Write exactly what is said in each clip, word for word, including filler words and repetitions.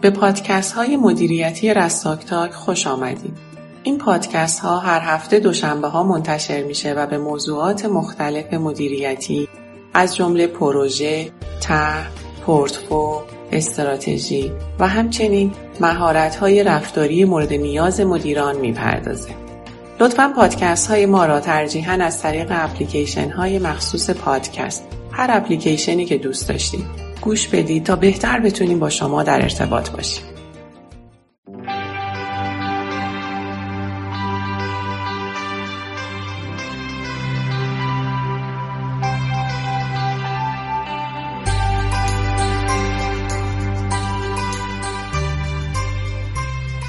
به پادکست های مدیریتی راستاک تاک خوش آمدید. این پادکست ها هر هفته دوشنبه ها منتشر میشه و به موضوعات مختلف مدیریتی از جمله پروژه، طرح، پورتفولیو، استراتژی و همچنین مهارت های رفتاری مورد نیاز مدیران میپردازه. لطفاً پادکست های ما را ترجیحاً از طریق اپلیکیشن های مخصوص پادکست، هر اپلیکیشنی که دوست داشتید، گوش بدید تا بهتر بتونیم با شما در ارتباط باشیم.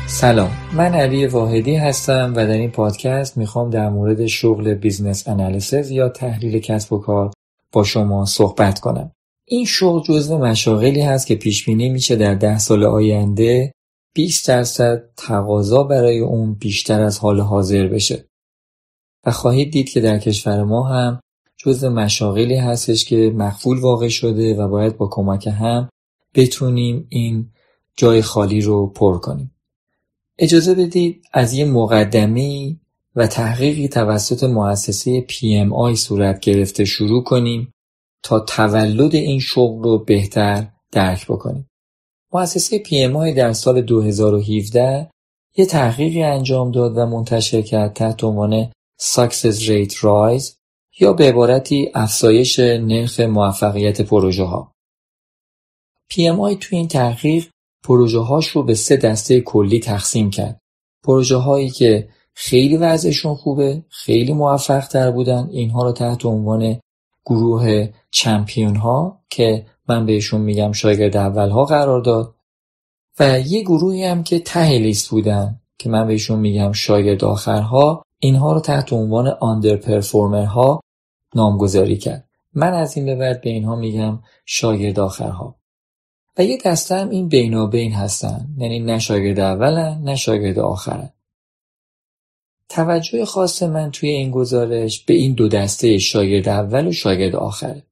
سلام، من علی واحدی هستم و در این پادکست میخوام در مورد شغل بیزنس انالیسز یا تحلیل کسب و کار با شما صحبت کنم. این شغل جزو مشاغلی هست که پیش بینی میشه در ده سال آینده بیست درصد تقاضا برای اون بیشتر از حال حاضر بشه. و خواهید دید که در کشور ما هم جزو مشاغلی هستش که مقفول واقع شده و باید با کمک هم بتونیم این جای خالی رو پر کنیم. اجازه بدید از یه مقدمی و تحقیقی توسط مؤسسه پی ام آی صورت گرفته شروع کنیم تا تولد این شغل رو بهتر درک بکنیم. مؤسسه پی ام آی در سال دو هزار و هفده یه تحقیقی انجام داد و منتشر کرد تحت عنوان Success Rate Rise یا به عبارتی افزایش نرخ موفقیت پروژه ها. پی ام آی توی این تحقیق پروژه هاش رو به سه دسته کلی تقسیم کرد. پروژه هایی که خیلی وضعشون خوبه، خیلی موفق تر بودن، اینها رو تحت عنوان گروه چمپیون ها که من بهشون میگم شاگرد اول ها قرار داد و یه گروهی هم که ته لیست بودن که من بهشون میگم شاگرد آخر ها، اینها رو تحت عنوان آندر پرفورمر ها نامگذاری کرد. من از این به بعد به اینها میگم شاگرد آخر ها. و یه دسته هم این بینابین هستن، یعنی نه شاگرد اولن نه شاگرد آخرن. توجه خاص من توی این گزارش به این دو دسته شاگرد اول و شاگرد آخره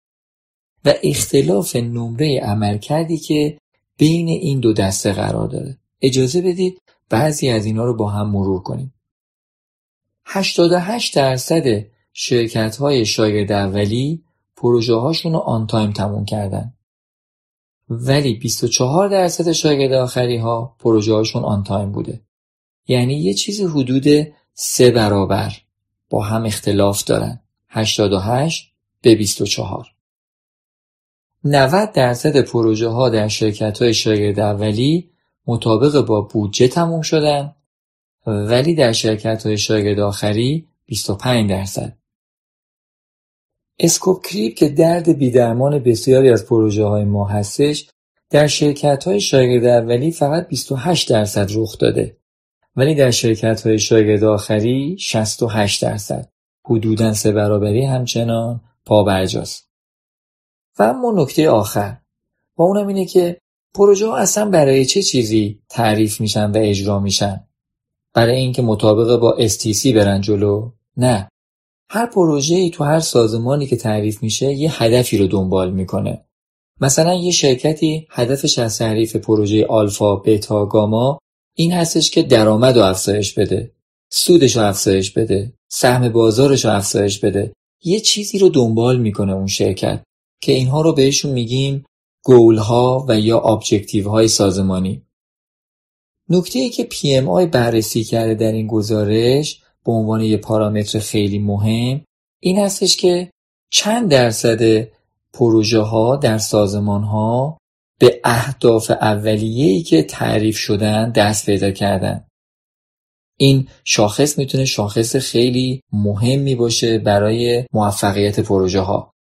و اختلاف نمره عملکردی که بین این دو دسته قرار داره. اجازه بدید بعضی از اینا رو با هم مرور کنیم. هشتاد و هشت درصد شرکت‌های شاگرد اولی پروژه هاشون رو آن تایم تموم کردن. ولی بیست و چهار درصد شاگرد آخری ها پروژه هاشون آن تایم بوده. یعنی یه چیز حدود سه برابر با هم اختلاف دارن. هشتاد و هشت به بیست و چهار. نود درصد پروژه ها در شرکت های شاگرد اولی مطابق با بودجه تموم شدن ولی در شرکت های شاگرد آخری بیست و پنج درصد. اسکوپ کریپ که درد بی‌درمان بسیاری از پروژه‌های ما هستش، در شرکت‌های شاگرد اولی فقط بیست و هشت درصد رخ داده ولی در شرکت‌های شاگرد آخری شصت و هشت درصد. حدوداً سه برابری همچنان پابرجاست. و اما نکته آخر و اونم اینه که پروژه‌ها اصلا برای چه چیزی تعریف میشن و اجرا میشن؟ برای اینکه مطابق با اس تی سی برن جلو؟ نه. هر پروژه‌ای تو هر سازمانی که تعریف میشه یه هدفی رو دنبال میکنه. مثلا یه شرکتی هدفش از تعریف پروژه آلفا، بتا، گاما این هستش که درآمد رو افزایش بده، سودش رو افزایش بده، سهم بازارش رو افزایش بده. یه چیزی رو دنبال میکنه اون شرکت که اینها رو بهشون میگیم گول‌ها و یا ابجکتیوهای سازمانی. نکته‌ای که پی ام آی بررسی کرده در این گزارش به عنوان یه پارامتر خیلی مهم این هستش که چند درصد پروژه ها در سازمان ها به اهداف اولیه‌ای که تعریف شدن دست پیدا کردن. این شاخص میتونه شاخص خیلی مهمی باشه برای موفقیت پروژه ها.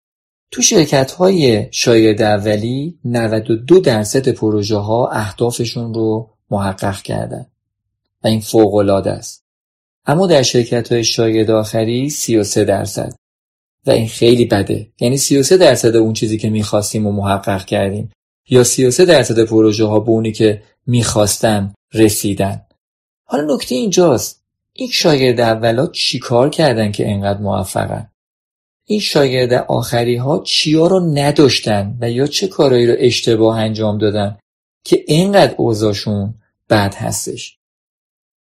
تو شرکت های شاگرد اولی نود و دو درصد پروژه ها اهدافشون رو محقق کردن و این فوق العاده است. اما در شرکت‌های شاگرد آخری سی و سه درصد و این خیلی بده. یعنی سی و سه درصد اون چیزی که می‌خواستیم و محقق کردیم یا سی و سه درصد پروژه‌ها به اونی که می‌خواستن رسیدن. حالا نکته اینجاست، این شاگرد اولا چی کار کردن که اینقدر موفقن؟ این شاگرد آخری‌ها چیا رو نداشتن و یا چه کارایی رو اشتباه انجام دادن که اینقدر اوضاعشون بد هستش.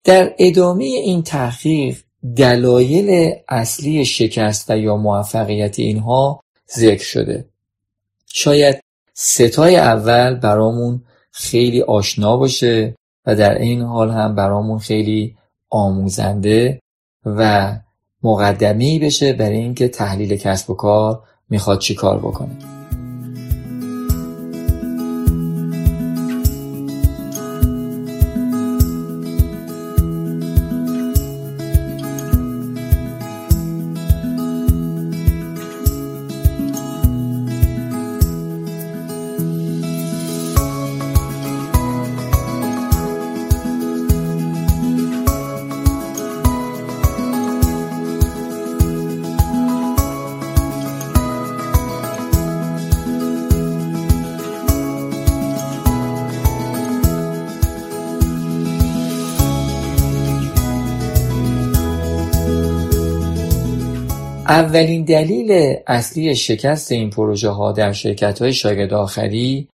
در ادامه این تحقیق دلایل اصلی شکست و یا موفقیت اینها ذکر شده. شاید ستای اول برامون خیلی آشنا باشه و در این حال هم برامون خیلی آموزنده و مقدمه‌ای بشه برای اینکه تحلیل کسب و کار میخواد چی کار بکنه. اولین دلیل اصلی شکست این پروژه ها در شرکت های شاگرد آخری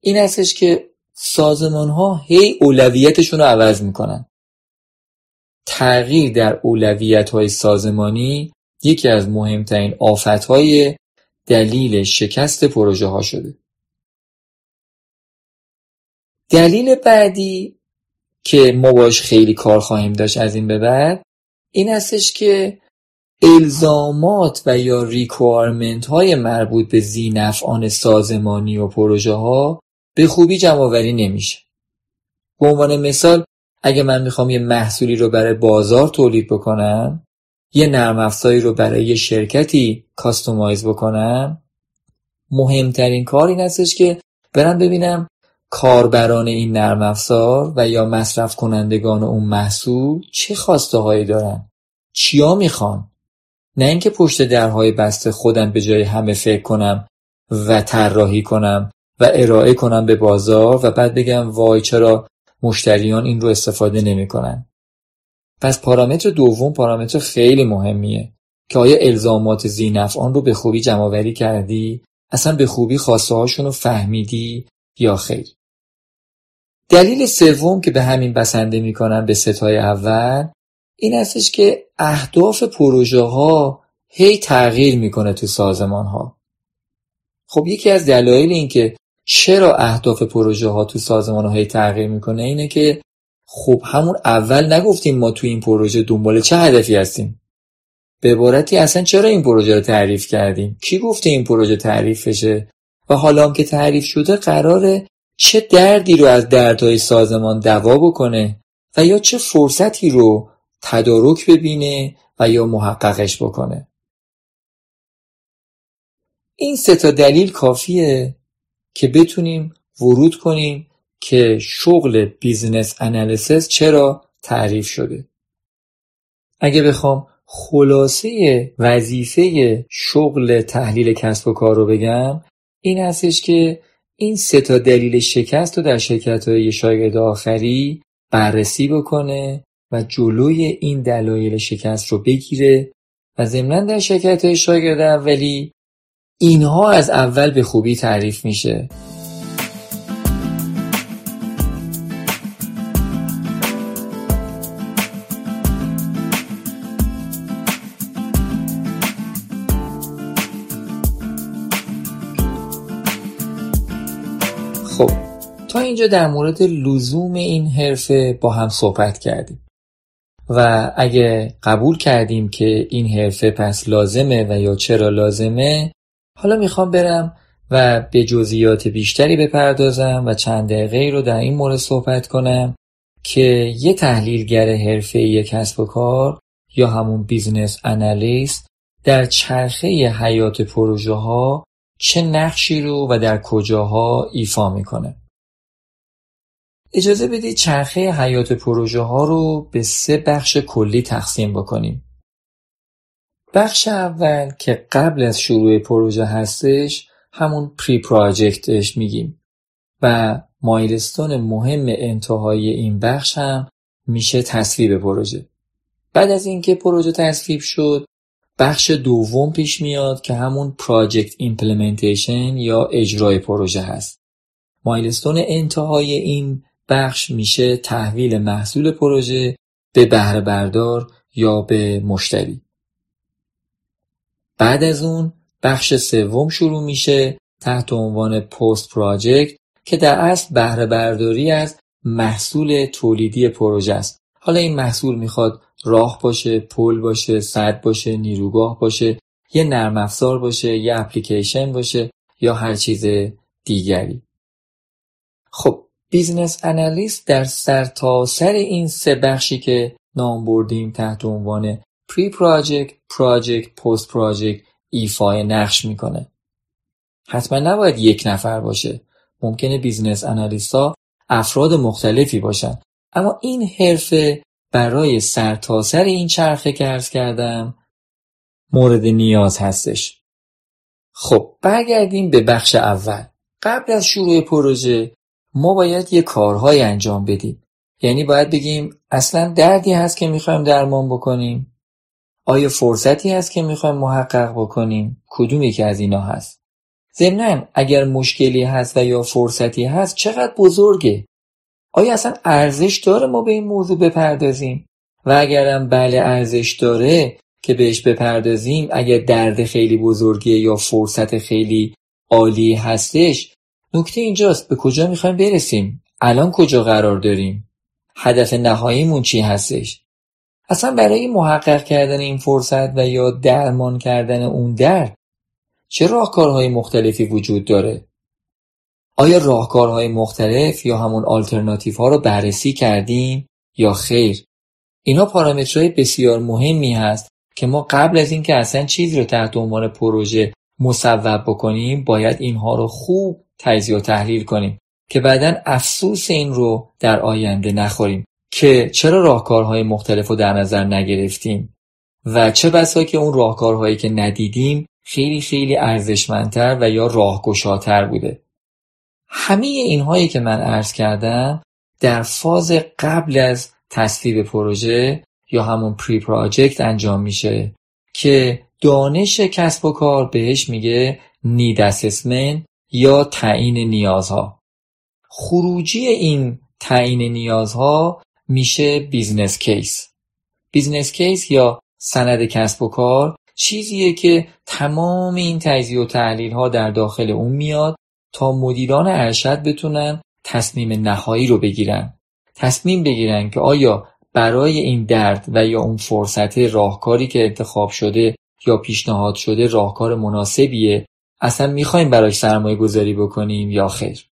این هستش که سازمان ها هی اولویتشون رو عوض میکنن. تغییر در اولویت های سازمانی یکی از مهمترین آفت های دلیل شکست پروژه ها شده. دلیل بعدی که ما باش خیلی کار خواهیم داشت از این به بعد این هستش که الزامات و یا ریکوایرمنت های مربوط به ذینفعان سازمانی و پروژه ها به خوبی جمع آوری نمیشه. به عنوان مثال اگه من میخوام یه محصولی رو برای بازار تولید بکنم، یه نرم افزاری رو برای یه شرکتی کاستومایز بکنم، مهمترین کار این هستش که برم ببینم کاربران این نرم افزار و یا مصرف کنندگان اون محصول چه خواسته هایی دارن، چیا میخوان، نه اینکه پشت درهای بسته خودم به جای همه فکر کنم و طراحی کنم و ارائه کنم به بازار و بعد بگم وای چرا مشتریان این رو استفاده نمی کنن. پس پارامتر دوم پارامتر خیلی مهمیه که آیا الزامات ذینفعان رو به خوبی جمع آوری کردی؟ اصلا به خوبی خواسته هاشون رو فهمیدی یا خیر؟ دلیل سوم که به همین بسنده می کنم به ستای اول این هستش که اهداف پروژه ها هی تغییر میکنه تو سازمان ها. خب یکی از دلایل این که چرا اهداف پروژه ها تو سازمان ها هی تغییر میکنه اینه که خب همون اول نگفتیم ما تو این پروژه دنبال چه هدفی هستیم. به عبارتی اصلا چرا این پروژه رو تعریف کردیم؟ کی گفته این پروژه تعریف بشه؟ و حالا هم که تعریف شده قراره چه دردی رو از دردهای سازمان دوا بکنه و یا چه فرصتی رو تدارک ببینه و یا محققش بکنه. این سه تا دلیل کافیه که بتونیم ورود کنیم که شغل بیزنس انالیسیس چرا تعریف شده. اگه بخوام خلاصه وظیفه شغل تحلیل کسب و کار رو بگم این هستش که این سه تا دلیل شکست رو در شرکت‌های شاگرد آخری بررسی بکنه و جلوی این دلایل شکست رو بگیره و ضمناً در شرکت‌های شاگرد اولی اینها از اول به خوبی تعریف میشه. خب تا اینجا در مورد لزوم این حرفه با هم صحبت کردیم و اگه قبول کردیم که این حرفه پس لازمه و یا چرا لازمه، حالا میخوام برم و به جزئیات بیشتری بپردازم و چند دقیقه رو در این مورد صحبت کنم که یه تحلیلگر حرفه‌ای کسب و کار یا همون بیزنس آنالیست در چرخه حیات پروژه ها چه نقشی رو و در کجاها ایفا میکنه. اجازه بدید چرخه حیات پروژه ها رو به سه بخش کلی تقسیم بکنیم. بخش اول که قبل از شروع پروژه هستش همون پری پراجکتش میگیم و مایلستون مهم انتهای این بخش هم میشه تصویب پروژه. بعد از اینکه پروژه تصویب شد بخش دوم پیش میاد که همون پراجکت ایمپلمنتیشن یا اجرای پروژه هست مایلستون انتهای این بخش میشه تحویل محصول پروژه به بهره بردار یا به مشتری. بعد از اون بخش سوم شروع میشه تحت عنوان پست پروژکت که در اصل بهره برداری از محصول تولیدی پروژه است. حالا این محصول میخواد راه باشه، پل باشه، سد باشه، نیروگاه باشه، یه نرم افزار باشه، یه اپلیکیشن باشه یا هر چیز دیگری. خب بیزنس انالیست در سر تا سر این سه بخشی که نام بردیم تحت عنوان پری پروژکت، پروژکت، پست پروژکت ایفای نقش میکنه. حتما نباید یک نفر باشه. ممکنه بیزنس انالیست ها افراد مختلفی باشن. اما این حرفه برای سر تا سر این چرخه که عرض کردم مورد نیاز هستش. خب برگردیم به بخش اول. قبل از شروع پروژه ما باید یه کارهای انجام بدیم. یعنی باید بگیم اصلا دردی هست که میخوایم درمان بکنیم؟ آیا فرصتی هست که میخوایم محقق بکنیم؟ کدوم یکی از اینا هست؟ ضمناً اگر مشکلی هست و یا فرصتی هست چقدر بزرگه؟ آیا اصلا ارزش داره ما به این موضوع بپردازیم؟ و اگرم بله ارزش داره که بهش بپردازیم، اگر درد خیلی بزرگیه یا فرصت خیلی عالی هستش، نکته اینجاست به کجا میخوایم برسیم؟ الان کجا قرار داریم؟ هدف نهاییمون چی هستش؟ اصلا برای محقق کردن این فرصت و یا درمان کردن اون درد چه راهکارهای مختلفی وجود داره؟ آیا راهکارهای مختلف یا همون آلترناتیف ها رو بررسی کردیم یا خیر؟ اینا پارامترهای بسیار مهمی هست که ما قبل از اینکه اصلا چیز رو تحت عنوان پروژه مصوب بکنیم باید اینها رو خوب تجزیه و تحلیل کنیم که بعداً افسوس این رو در آینده نخوریم که چرا راهکارهای مختلف رو در نظر نگرفتیم و چه بسا که اون راهکارهایی که ندیدیم خیلی خیلی ارزشمندتر و یا راهگشاتر بوده. همه اینهایی که من عرض کردم در فاز قبل از تصویب پروژه یا همون پری پروژکت انجام میشه که دانش کسب و کار بهش میگه نید اسسمنت یا تعیین نیازها. خروجی این تعیین نیازها میشه بیزنس کیس. بیزنس کیس یا سند کسب و کار چیزیه که تمام این تجزیه و تحلیل ها در داخل اون میاد تا مدیران ارشد بتونن تصمیم نهایی رو بگیرن. تصمیم بگیرن که آیا برای این درد و یا اون فرصت راهکاری که انتخاب شده یا پیشنهاد شده راهکار مناسبیه، اصلا میخوایم براش سرمایه گذاری بکنیم یا خیر.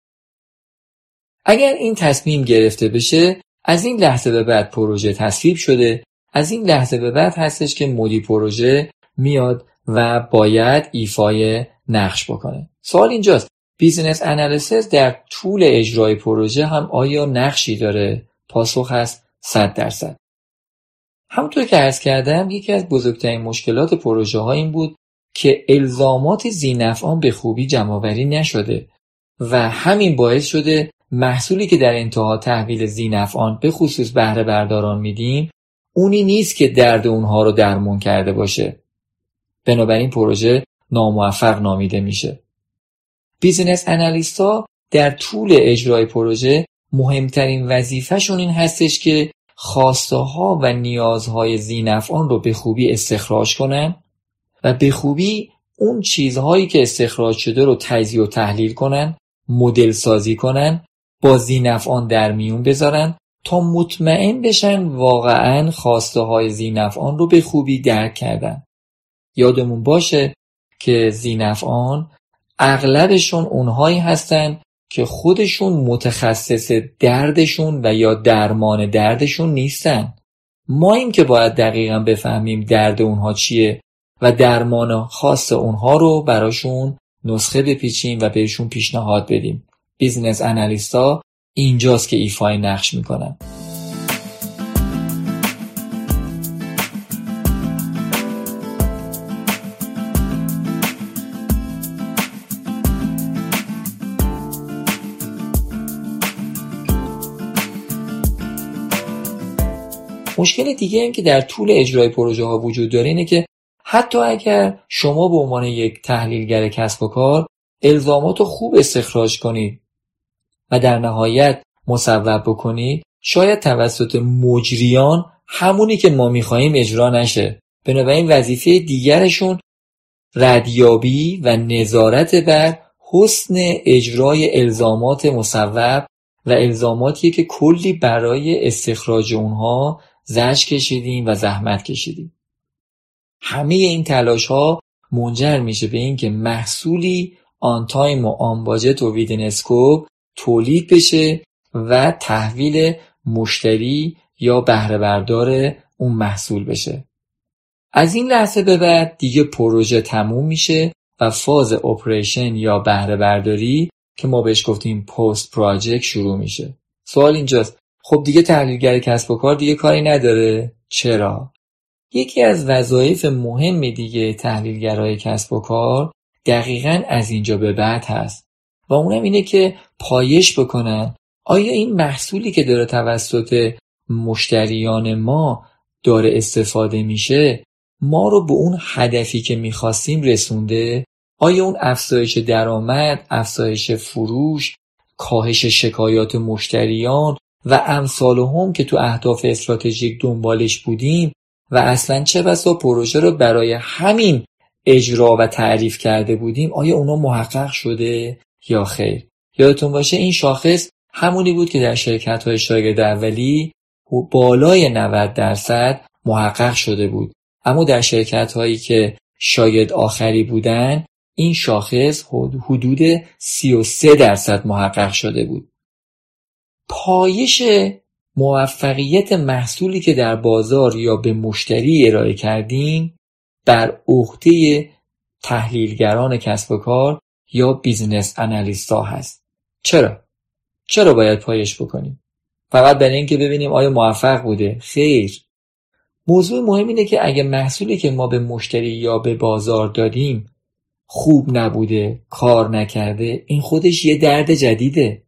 اگر این تصمیم گرفته بشه، از این لحظه به بعد پروژه تصویب شده، از این لحظه به بعد هستش که مدیر پروژه میاد و باید ایفای نقش بکنه. سوال اینجاست بیزنس انالیسیس در طول اجرای پروژه هم آیا نقشی داره؟ پاسخ هست صد درصد. همونطور که عرض کردم یکی از بزرگترین مشکلات پروژه ها این بود که الزامات ذینفعان به خوبی جمع‌آوری نشده و همین باعث شده محصولی که در انتها تحویل ذینفعان به خصوص بهره برداران میدیم اونی نیست که درد اونها رو درمان کرده باشه. بنابراین پروژه ناموفق نامیده میشه. بیزنس انالیست ها در طول اجرای پروژه مهمترین وظیفهشون این هستش که خواسته ها و نیازهای ذینفعان رو به خوبی استخراج کنن و به خوبی اون چیزهایی که استخراج شده رو تجزیه و تحلیل کنن، مدل سازی کنن، با ذینفعان در میون بذارن تا مطمئن بشن واقعاً خواسته های ذینفعان رو به خوبی درک کردن. یادمون باشه که ذینفعان اغلبشون اونهایی هستن که خودشون متخصص دردشون و یا درمان دردشون نیستن. ما این که باید دقیقاً بفهمیم درد اونها چیه و درمان خاص اونها رو براشون نسخه بپیچیم و بهشون پیشنهاد بدیم. بیزنس انالیستا اینجاست که ایفای نقش میکنن. مشکل دیگه هم که در طول اجرای پروژه ها وجود داره اینه که حتی اگر شما به عنوان یک تحلیلگر کسب و کار الزامات رو خوب استخراج کنید و در نهایت مصوب بکنید، شاید توسط مجریان همونی که ما میخواییم اجرا نشه. بنابراین وظیفه دیگرشون ردیابی و نظارت بر حسن اجرای الزامات مصوب و الزاماتی که کلی برای استخراج اونها زحمت کشیدیم و زحمت کشیدیم. همه این تلاش ها منجر میشه به اینکه محصولی آن تایم و آن باجت و ویدن اسکوپ تولید بشه و تحویل مشتری یا بهره بردار اون محصول بشه. از این لحظه به بعد دیگه پروژه تموم میشه و فاز اپریشن یا بهره برداری که ما بهش گفتیم پست پراجکت شروع میشه. سوال اینجاست، خب دیگه تحلیلگر کسب و کار دیگه کاری نداره؟ چرا؟ یکی از وظایف مهم دیگه تحلیلگرای کسب و کار دقیقاً از اینجا به بعد هست و اونم اینه که پایش بکنن آیا این محصولی که داره توسط مشتریان ما داره استفاده میشه ما رو به اون هدفی که میخواستیم رسونده؟ آیا اون افزایش درآمد، افزایش فروش، کاهش شکایات مشتریان و امثال هم که تو اهداف استراتژیک دنبالش بودیم و اصلا چه بسا پروژه رو برای همین اجرا و تعریف کرده بودیم، آیا اونا محقق شده یا خیر؟ یادتون باشه این شاخص همونی بود که در شرکت‌های شاگرد اولی بالای نود درصد محقق شده بود، اما در شرکت‌هایی که شاگرد آخری بودن این شاخص حدود سی و سه درصد محقق شده بود. پایش موفقیت محصولی که در بازار یا به مشتری ارائه کردیم بر عهده تحلیلگران کسب و کار یا بیزنس آنالیست‌ها هست. چرا؟ چرا باید پایش بکنیم؟ فقط برای اینکه ببینیم آیا موفق بوده؟ خیر. موضوع مهم اینه که اگه محصولی که ما به مشتری یا به بازار دادیم خوب نبوده، کار نکرده، این خودش یه درد جدیده.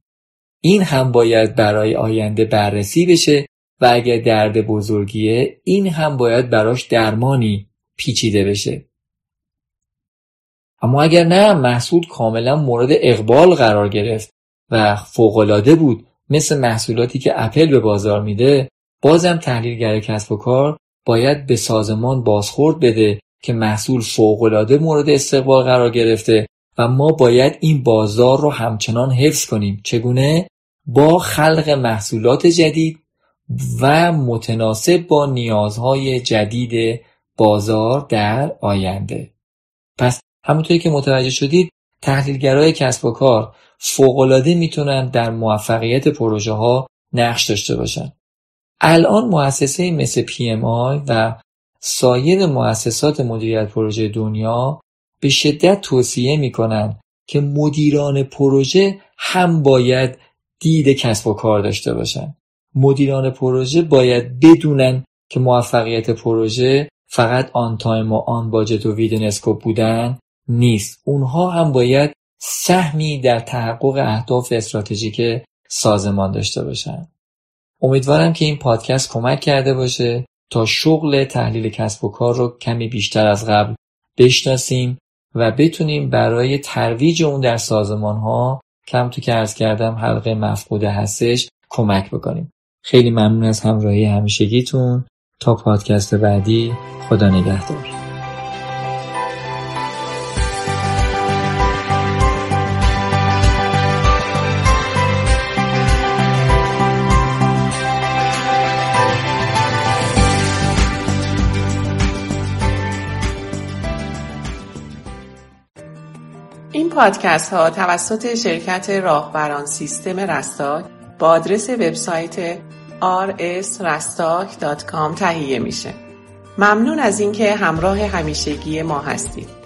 این هم باید برای آینده بررسی بشه و اگه درد بزرگیه این هم باید براش درمانی پیچیده بشه. اما اگر نه محصول کاملا مورد اقبال قرار گرفت و فوق‌العاده بود، مثل محصولاتی که اپل به بازار میده، بازم تحلیلگر کسب و کار باید به سازمان بازخورد بده که محصول فوق‌العاده مورد استقبال قرار گرفته و ما باید این بازار رو همچنان حفظ کنیم. چگونه؟ با خلق محصولات جدید و متناسب با نیازهای جدید بازار در آینده. پس همونطوری که متوجه شدید تحلیلگرای کسب و کار فوق‌العاده میتونن در موفقیت پروژه ها نقش داشته باشن. الان مؤسسه مثل پی ام آی و سایر مؤسسات مدیریت پروژه دنیا به شدت توصیه میکنن که مدیران پروژه هم باید دید کسب و کار داشته باشن. مدیران پروژه باید بدونن که موفقیت پروژه فقط آن تایم و آن باجت و ویدن اسکوپ بودن نیست. اونها هم باید سهمی در تحقق اهداف استراتژیک سازمان داشته باشن. امیدوارم که این پادکست کمک کرده باشه تا شغل تحلیل کسب و کار رو کمی بیشتر از قبل بشناسیم و بتونیم برای ترویج اون در سازمان‌ها کم تو که عرض کردم حلقه مفقوده هستش کمک بکنیم. خیلی ممنون از همراهی همیشگیتون. تا پادکست بعدی، خدا نگهدار. این پادکست ها توسط شرکت راهبران سیستم راستاک با آدرس وبسایت آر اس رستاک دات کام تهیه میشه. ممنون از اینکه همراه همیشگی ما هستید.